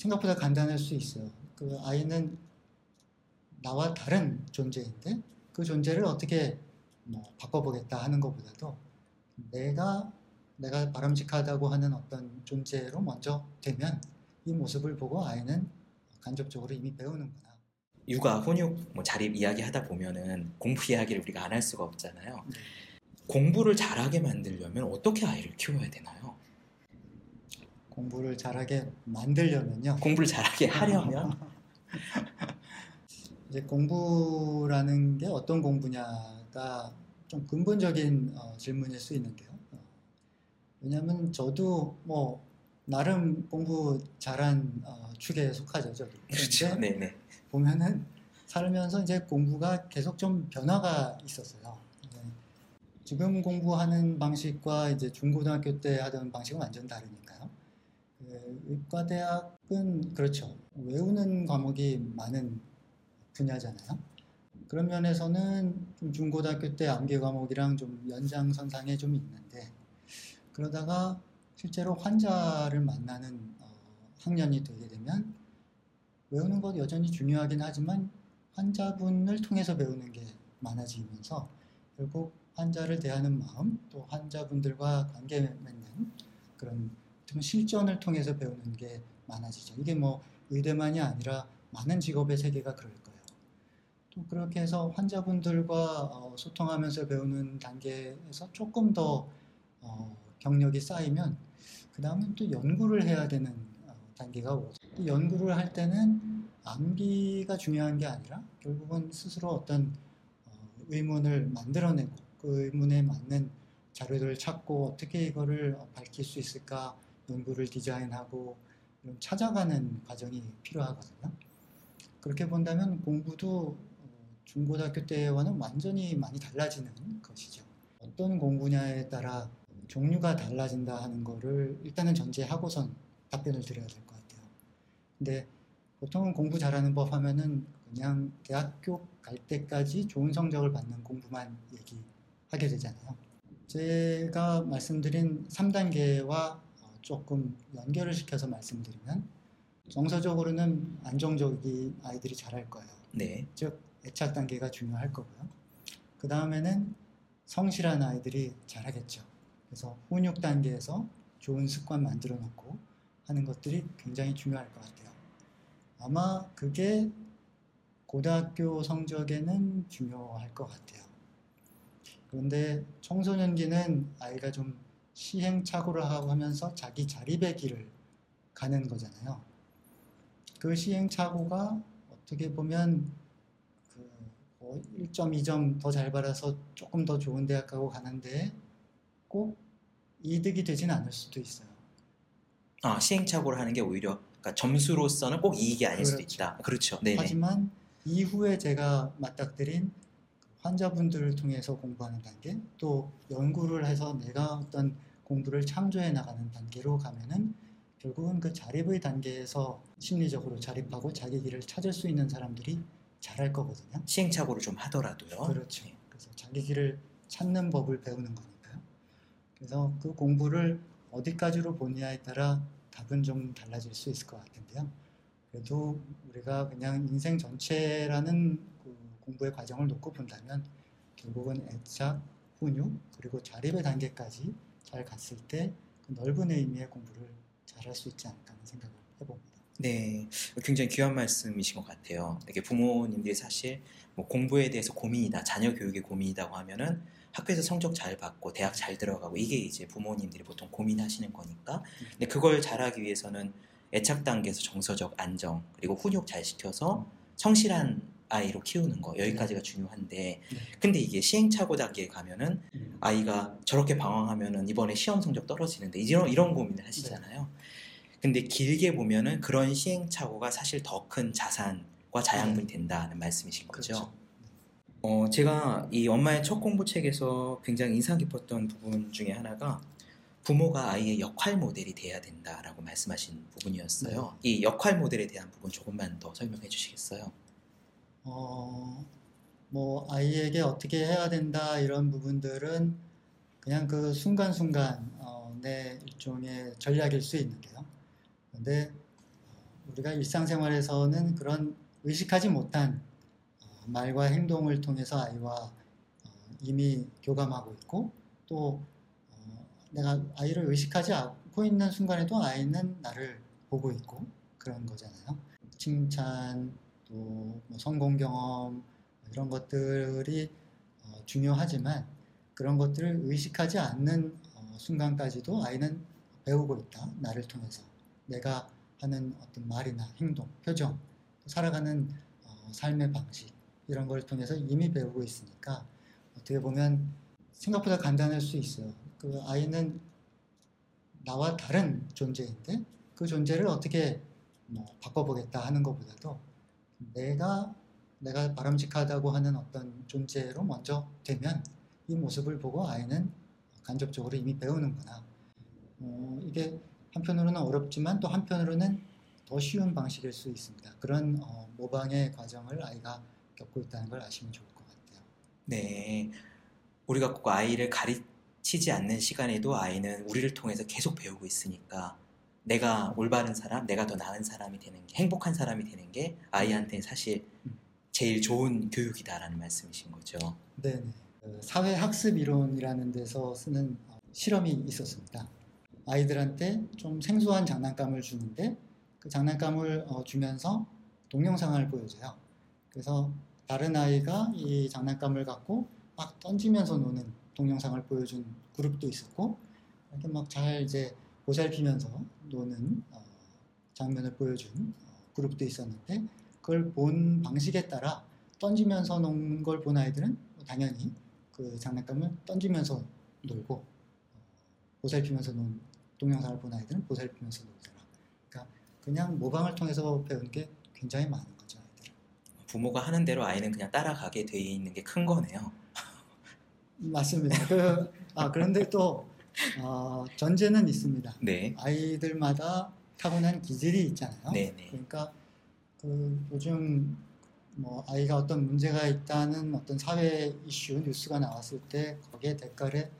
생각보다 간단할 수 있어요. 그 아이는 나와 다른 존재인데 그 존재를 어떻게 바꿔보겠다 하는 것보다도 내가 바람직하다고 하는 어떤 존재로 먼저 되면 이 모습을 보고 아이는 간접적으로 이미 배우는구나. 육아, 혼육, 자립 이야기하다 보면은 공부 이야기를 우리가 안 할 수가 없잖아요. 네. 공부를 잘하게 만들려면 어떻게 아이를 키워야 되나요? 공부를 잘하게 만들려면요. 공부를 잘하게 하려면 이제 공부라는 게 어떤 공부냐가 좀 근본적인 질문일 수 있는데요. 왜냐하면 저도 나름 공부 잘한 축에 속하죠, 저도. 그렇죠. 네네. 보면은 살면서 이제 공부가 계속 좀 변화가 있었어요. 지금 공부하는 방식과 이제 중고등학교 때 하던 방식은 완전 다르니까요. 의과대학은 그렇죠. 외우는 과목이 많은 분야잖아요. 그런 면에서는 중고등학교 때 암기 과목이랑 좀 연장선상에 좀 있는데, 그러다가 실제로 환자를 만나는 학년이 되게 되면 외우는 것도 여전히 중요하긴 하지만 환자분을 통해서 배우는 게 많아지면서 결국 환자를 대하는 마음, 또 환자분들과 관계 맺는 그런 실전을 통해서 배우는 게 많아지죠. 이게 의대만이 아니라 많은 직업의 세계가 그럴 거예요. 또 그렇게 해서 환자분들과 소통하면서 배우는 단계에서 조금 더 경력이 쌓이면 그 다음은 또 연구를 해야 되는 단계가 오죠. 연구를 할 때는 암기가 중요한 게 아니라 결국은 스스로 어떤 의문을 만들어내고 그 의문에 맞는 자료들을 찾고 어떻게 이거를 밝힐 수 있을까 연구를 디자인하고 찾아가는 과정이 필요하거든요. 그렇게 본다면 공부도 중고등학교 때와는 완전히 많이 달라지는 것이죠. 어떤 공부냐에 따라 종류가 달라진다 하는 거를 일단은 전제하고선 답변을 드려야 될 것 같아요. 근데 보통은 공부 잘하는 법 하면은 그냥 대학교 갈 때까지 좋은 성적을 받는 공부만 얘기하게 되잖아요. 제가 말씀드린 3단계와 조금 연결을 시켜서 말씀드리면 정서적으로는 안정적이 아이들이 잘할 거예요. 네. 즉 애착 단계가 중요할 거고요. 그 다음에는 성실한 아이들이 잘하겠죠. 그래서 혼육 단계에서 좋은 습관 만들어 놓고 하는 것들이 굉장히 중요할 것 같아요. 아마 그게 고등학교 성적에는 중요할 것 같아요. 그런데 청소년기는 아이가 좀 시행착오를 하면서 자기 자립의 길을 가는 거잖아요. 그 시행착오가 어떻게 보면 1점, 2점 더 잘 받아서 조금 더 좋은 대학 가고 가는데 꼭 이득이 되진 않을 수도 있어요. 아, 시행착오를 하는 게 오히려 그러니까 점수로서는 꼭 이익이 아닐 그렇죠. 수도 있다. 그렇죠. 네네. 하지만 이후에 제가 맞닥뜨린 환자분들을 통해서 공부하는 단계, 또 연구를 해서 내가 어떤 공부를 창조해 나가는 단계로 가면은 결국은 그 자립의 단계에서 심리적으로 자립하고 자기 길을 찾을 수 있는 사람들이 잘할 거거든요. 시행착오를 좀 하더라도요. 그렇죠. 그래서 자기 길을 찾는 법을 배우는 거니까요. 그래서 그 공부를 어디까지로 보느냐에 따라 답은 좀 달라질 수 있을 것 같은데요. 그래도 우리가 그냥 인생 전체라는 공부의 과정을 놓고 본다면 결국은 애착, 혼육, 그리고 자립의 단계까지 잘 갔을 때 그 넓은 의미의 공부를 잘할 수 있지 않을까 하는 생각을 해봅니다. 네, 굉장히 귀한 말씀이신 것 같아요. 이렇게 부모님들이 사실 공부에 대해서 고민이다, 자녀 교육의 고민이라고 하면은 학교에서 성적 잘 받고 대학 잘 들어가고 이게 이제 부모님들이 보통 고민하시는 거니까. 근데 그걸 잘하기 위해서는 애착 단계에서 정서적 안정, 그리고 훈육 잘 시켜서 성실한 아이로 키우는 거 여기까지가 중요한데, 근데 이게 시행착오 단계에 가면은 아이가 저렇게 방황하면은 이번에 시험 성적 떨어지는데 이런 고민을 하시잖아요. 근데 길게 보면은 그런 시행착오가 사실 더 큰 자산과 자양분이 된다는 말씀이신 거죠. 그렇죠. 제가 이 엄마의 첫 공부책에서 굉장히 인상 깊었던 부분 중에 하나가 부모가 아이의 역할 모델이 돼야 된다라고 말씀하신 부분이었어요. 네. 이 역할 모델에 대한 부분 조금만 더 설명해 주시겠어요? 아이에게 어떻게 해야 된다 이런 부분들은 그냥 그 순간순간 내 일종의 전략일 수 있는데요. 근데 우리가 일상생활에서는 그런 의식하지 못한 말과 행동을 통해서 아이와 이미 교감하고 있고, 또 내가 아이를 의식하지 않고 있는 순간에도 아이는 나를 보고 있고 그런 거잖아요. 칭찬, 또 뭐 성공 경험 이런 것들이 중요하지만 그런 것들을 의식하지 않는 순간까지도 아이는 배우고 있다. 나를 통해서 내가 하는 어떤 말이나 행동, 표정, 살아가는 삶의 방식 이런 걸 통해서 이미 배우고 있으니까 어떻게 보면 생각보다 간단할 수 있어요. 그 아이는 나와 다른 존재인데 그 존재를 어떻게 뭐 바꿔보겠다 하는 것보다도 내가 바람직하다고 하는 어떤 존재로 먼저 되면 이 모습을 보고 아이는 간접적으로 이미 배우는구나. 이게 한편으로는 어렵지만 또 한편으로는 더 쉬운 방식일 수 있습니다. 그런 모방의 과정을 아이가 겪고 있다는 걸 아시면 좋을 것 같아요. 네, 우리가 꼭 아이를 가르치지 않는 시간에도 아이는 우리를 통해서 계속 배우고 있으니까 내가 올바른 사람, 내가 더 나은 사람이 되는 게, 행복한 사람이 되는 게 아이한테 사실 제일 좋은 교육이다라는 말씀이신 거죠. 네, 사회학습이론이라는 데서 쓰는 실험이 있었습니다. 아이들한테 좀 생소한 장난감을 주는데 그 장난감을 주면서 동영상을 보여줘요. 그래서 다른 아이가 이 장난감을 갖고 막 던지면서 노는 동영상을 보여준 그룹도 있었고, 이렇게 막 잘 이제 보살피면서 노는 장면을 보여준 그룹도 있었는데, 그걸 본 방식에 따라 던지면서 노는 걸 본 아이들은 당연히 그 장난감을 던지면서 놀고, 보살피면서 노는 동영상을 본 아이들은 보살피면서 놀더라. 그러니까 그냥 모방을 통해서 배운 게 굉장히 많은 거죠, 아이들은. 부모가 하는 대로 아이는 그냥 따라가게 돼 있는 게 큰 거네요. 맞습니다. 그런데 또 전제는 있습니다. 네. 아이들마다 타고난 기질이 있잖아요. 네네. 그러니까 요즘 뭐 아이가 어떤 문제가 있다는 어떤 사회 이슈 뉴스가 나왔을 때 거기에 댓글에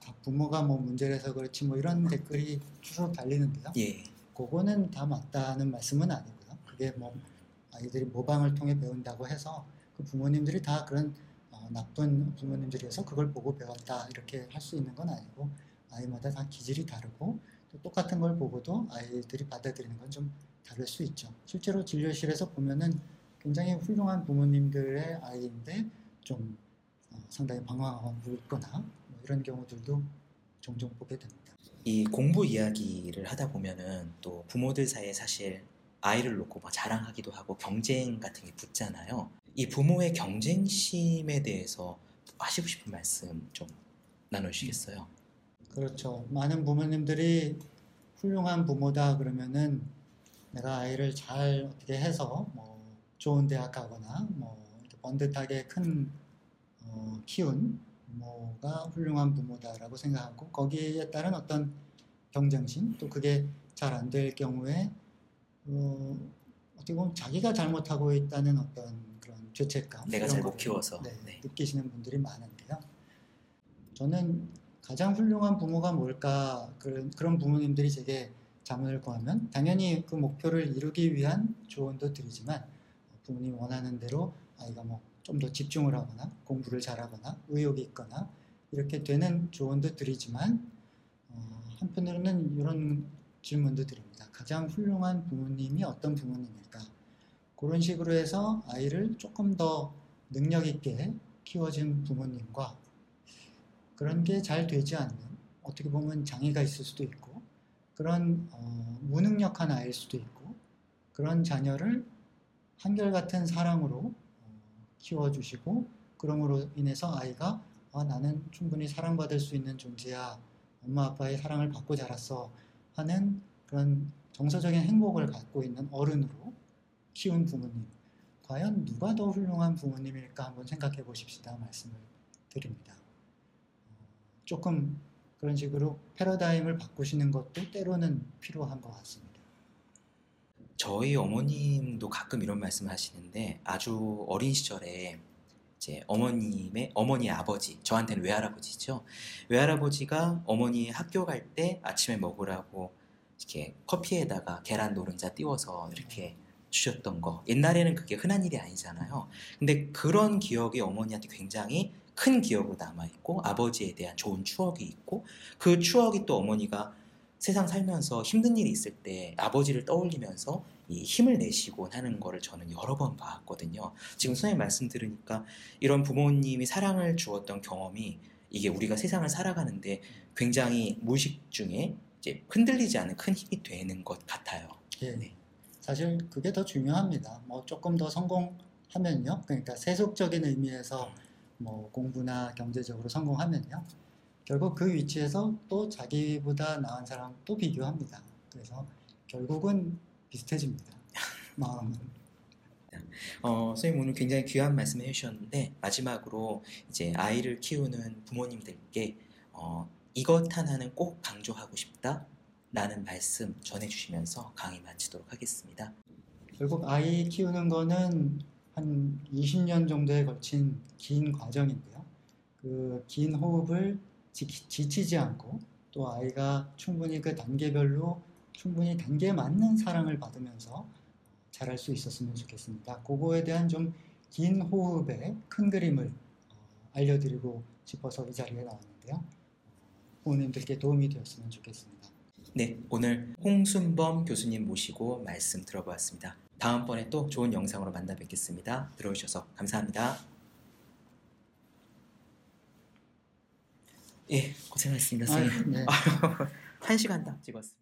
다 부모가 뭐 문제라서 그렇지 뭐 이런 댓글이 주로 달리는데요. 예. 그거는 다 맞다는 말씀은 아니고요. 그게 뭐 아이들이 모방을 통해 배운다고 해서 그 부모님들이 다 그런 나쁜 부모님들이어서 그걸 보고 배웠다 이렇게 할 수 있는 건 아니고, 아이마다 다 기질이 다르고 또 똑같은 걸 보고도 아이들이 받아들이는 건 좀 다를 수 있죠. 실제로 진료실에서 보면은 굉장히 훌륭한 부모님들의 아이인데 좀 상당히 방황하고 묻거나 이런 경우들도 종종 보게 됩니다. 이 공부 이야기를 하다 보면은 또 부모들 사이에 사실 아이를 놓고 막 자랑하기도 하고 경쟁 같은 게 붙잖아요. 이 부모의 경쟁심에 대해서 하시고 싶은 말씀 좀 나누시겠어요? 그렇죠. 많은 부모님들이 훌륭한 부모다 그러면은 내가 아이를 잘 어떻게 해서 뭐 좋은 대학 가거나 뭐 이렇게 번듯하게 큰 키운 부모가 훌륭한 부모다라고 생각하고, 거기에 따른 어떤 경쟁심, 또 그게 잘 안 될 경우에 어떻게 보면 자기가 잘못하고 있다는 어떤 그런 죄책감, 내가 잘 못 키워서 느끼시는 분들이 많은데요. 저는 가장 훌륭한 부모가 뭘까, 그런 부모님들이 제게 자문을 구하면 당연히 그 목표를 이루기 위한 조언도 드리지만, 부모님 원하는 대로 아이가 뭐 좀 더 집중을 하거나 공부를 잘하거나 의욕이 있거나 이렇게 되는 조언도 드리지만, 한편으로는 이런 질문도 드립니다. 가장 훌륭한 부모님이 어떤 부모님일까? 그런 식으로 해서 아이를 조금 더 능력 있게 키워준 부모님과 그런 게 잘 되지 않는, 어떻게 보면 장애가 있을 수도 있고 그런 무능력한 아이일 수도 있고, 그런 자녀를 한결같은 사랑으로 키워주시고, 그러므로 인해서 아이가 나는 충분히 사랑받을 수 있는 존재야, 엄마 아빠의 사랑을 받고 자랐어 하는 그런 정서적인 행복을 갖고 있는 어른으로 키운 부모님, 과연 누가 더 훌륭한 부모님일까 한번 생각해 보십시다 말씀을 드립니다. 조금 그런 식으로 패러다임을 바꾸시는 것도 때로는 필요한 것 같습니다. 저희 어머님도 가끔 이런 말씀을 하시는데, 아주 어린 시절에 이제 어머니의 아버지, 저한테는 외할아버지죠. 외할아버지가 어머니 학교 갈 때 아침에 먹으라고 이렇게 커피에다가 계란 노른자 띄워서 이렇게 주셨던 거, 옛날에는 그게 흔한 일이 아니잖아요. 근데 그런 기억이 어머니한테 굉장히 큰 기억으로 남아있고, 아버지에 대한 좋은 추억이 있고, 그 추억이 또 어머니가 세상 살면서 힘든 일이 있을 때 아버지를 떠올리면서 이 힘을 내시곤 하는 거를 저는 여러 번 봤거든요. 지금 선생님 말씀 들으니까 이런 부모님이 사랑을 주었던 경험이 이게 우리가 세상을 살아가는데 굉장히 무의식 중에 이제 흔들리지 않은 큰 힘이 되는 것 같아요. 네. 사실 그게 더 중요합니다. 뭐 조금 더 성공하면요, 그러니까 세속적인 의미에서 뭐 공부나 경제적으로 성공하면요, 결국 그 위치에서 또 자기보다 나은 사람 또 비교합니다. 그래서 결국은 비슷해집니다. 마음은. 선생님 오늘 굉장히 귀한 말씀을 해주셨는데, 마지막으로 이제 아이를 키우는 부모님들께 이것 하나는 꼭 강조하고 싶다 라는 말씀 전해주시면서 강의 마치도록 하겠습니다. 결국 아이 키우는 거는 한 20년 정도에 걸친 긴 과정인데요, 그 긴 호흡을 지치지 않고, 또 아이가 충분히 그 단계별로 충분히 단계에 맞는 사랑을 받으면서 자랄 수 있었으면 좋겠습니다. 그거에 대한 좀 긴 호흡의 큰 그림을 알려드리고 싶어서 이 자리에 나왔는데요, 부모님들께 도움이 되었으면 좋겠습니다. 네, 오늘 홍순범 교수님 모시고 말씀 들어보았습니다. 다음번에 또 좋은 영상으로 만나 뵙겠습니다. 들어오셔서 감사합니다. 예, 고생하셨습니다, 선생님. 네. 1시간 딱 찍었습니다.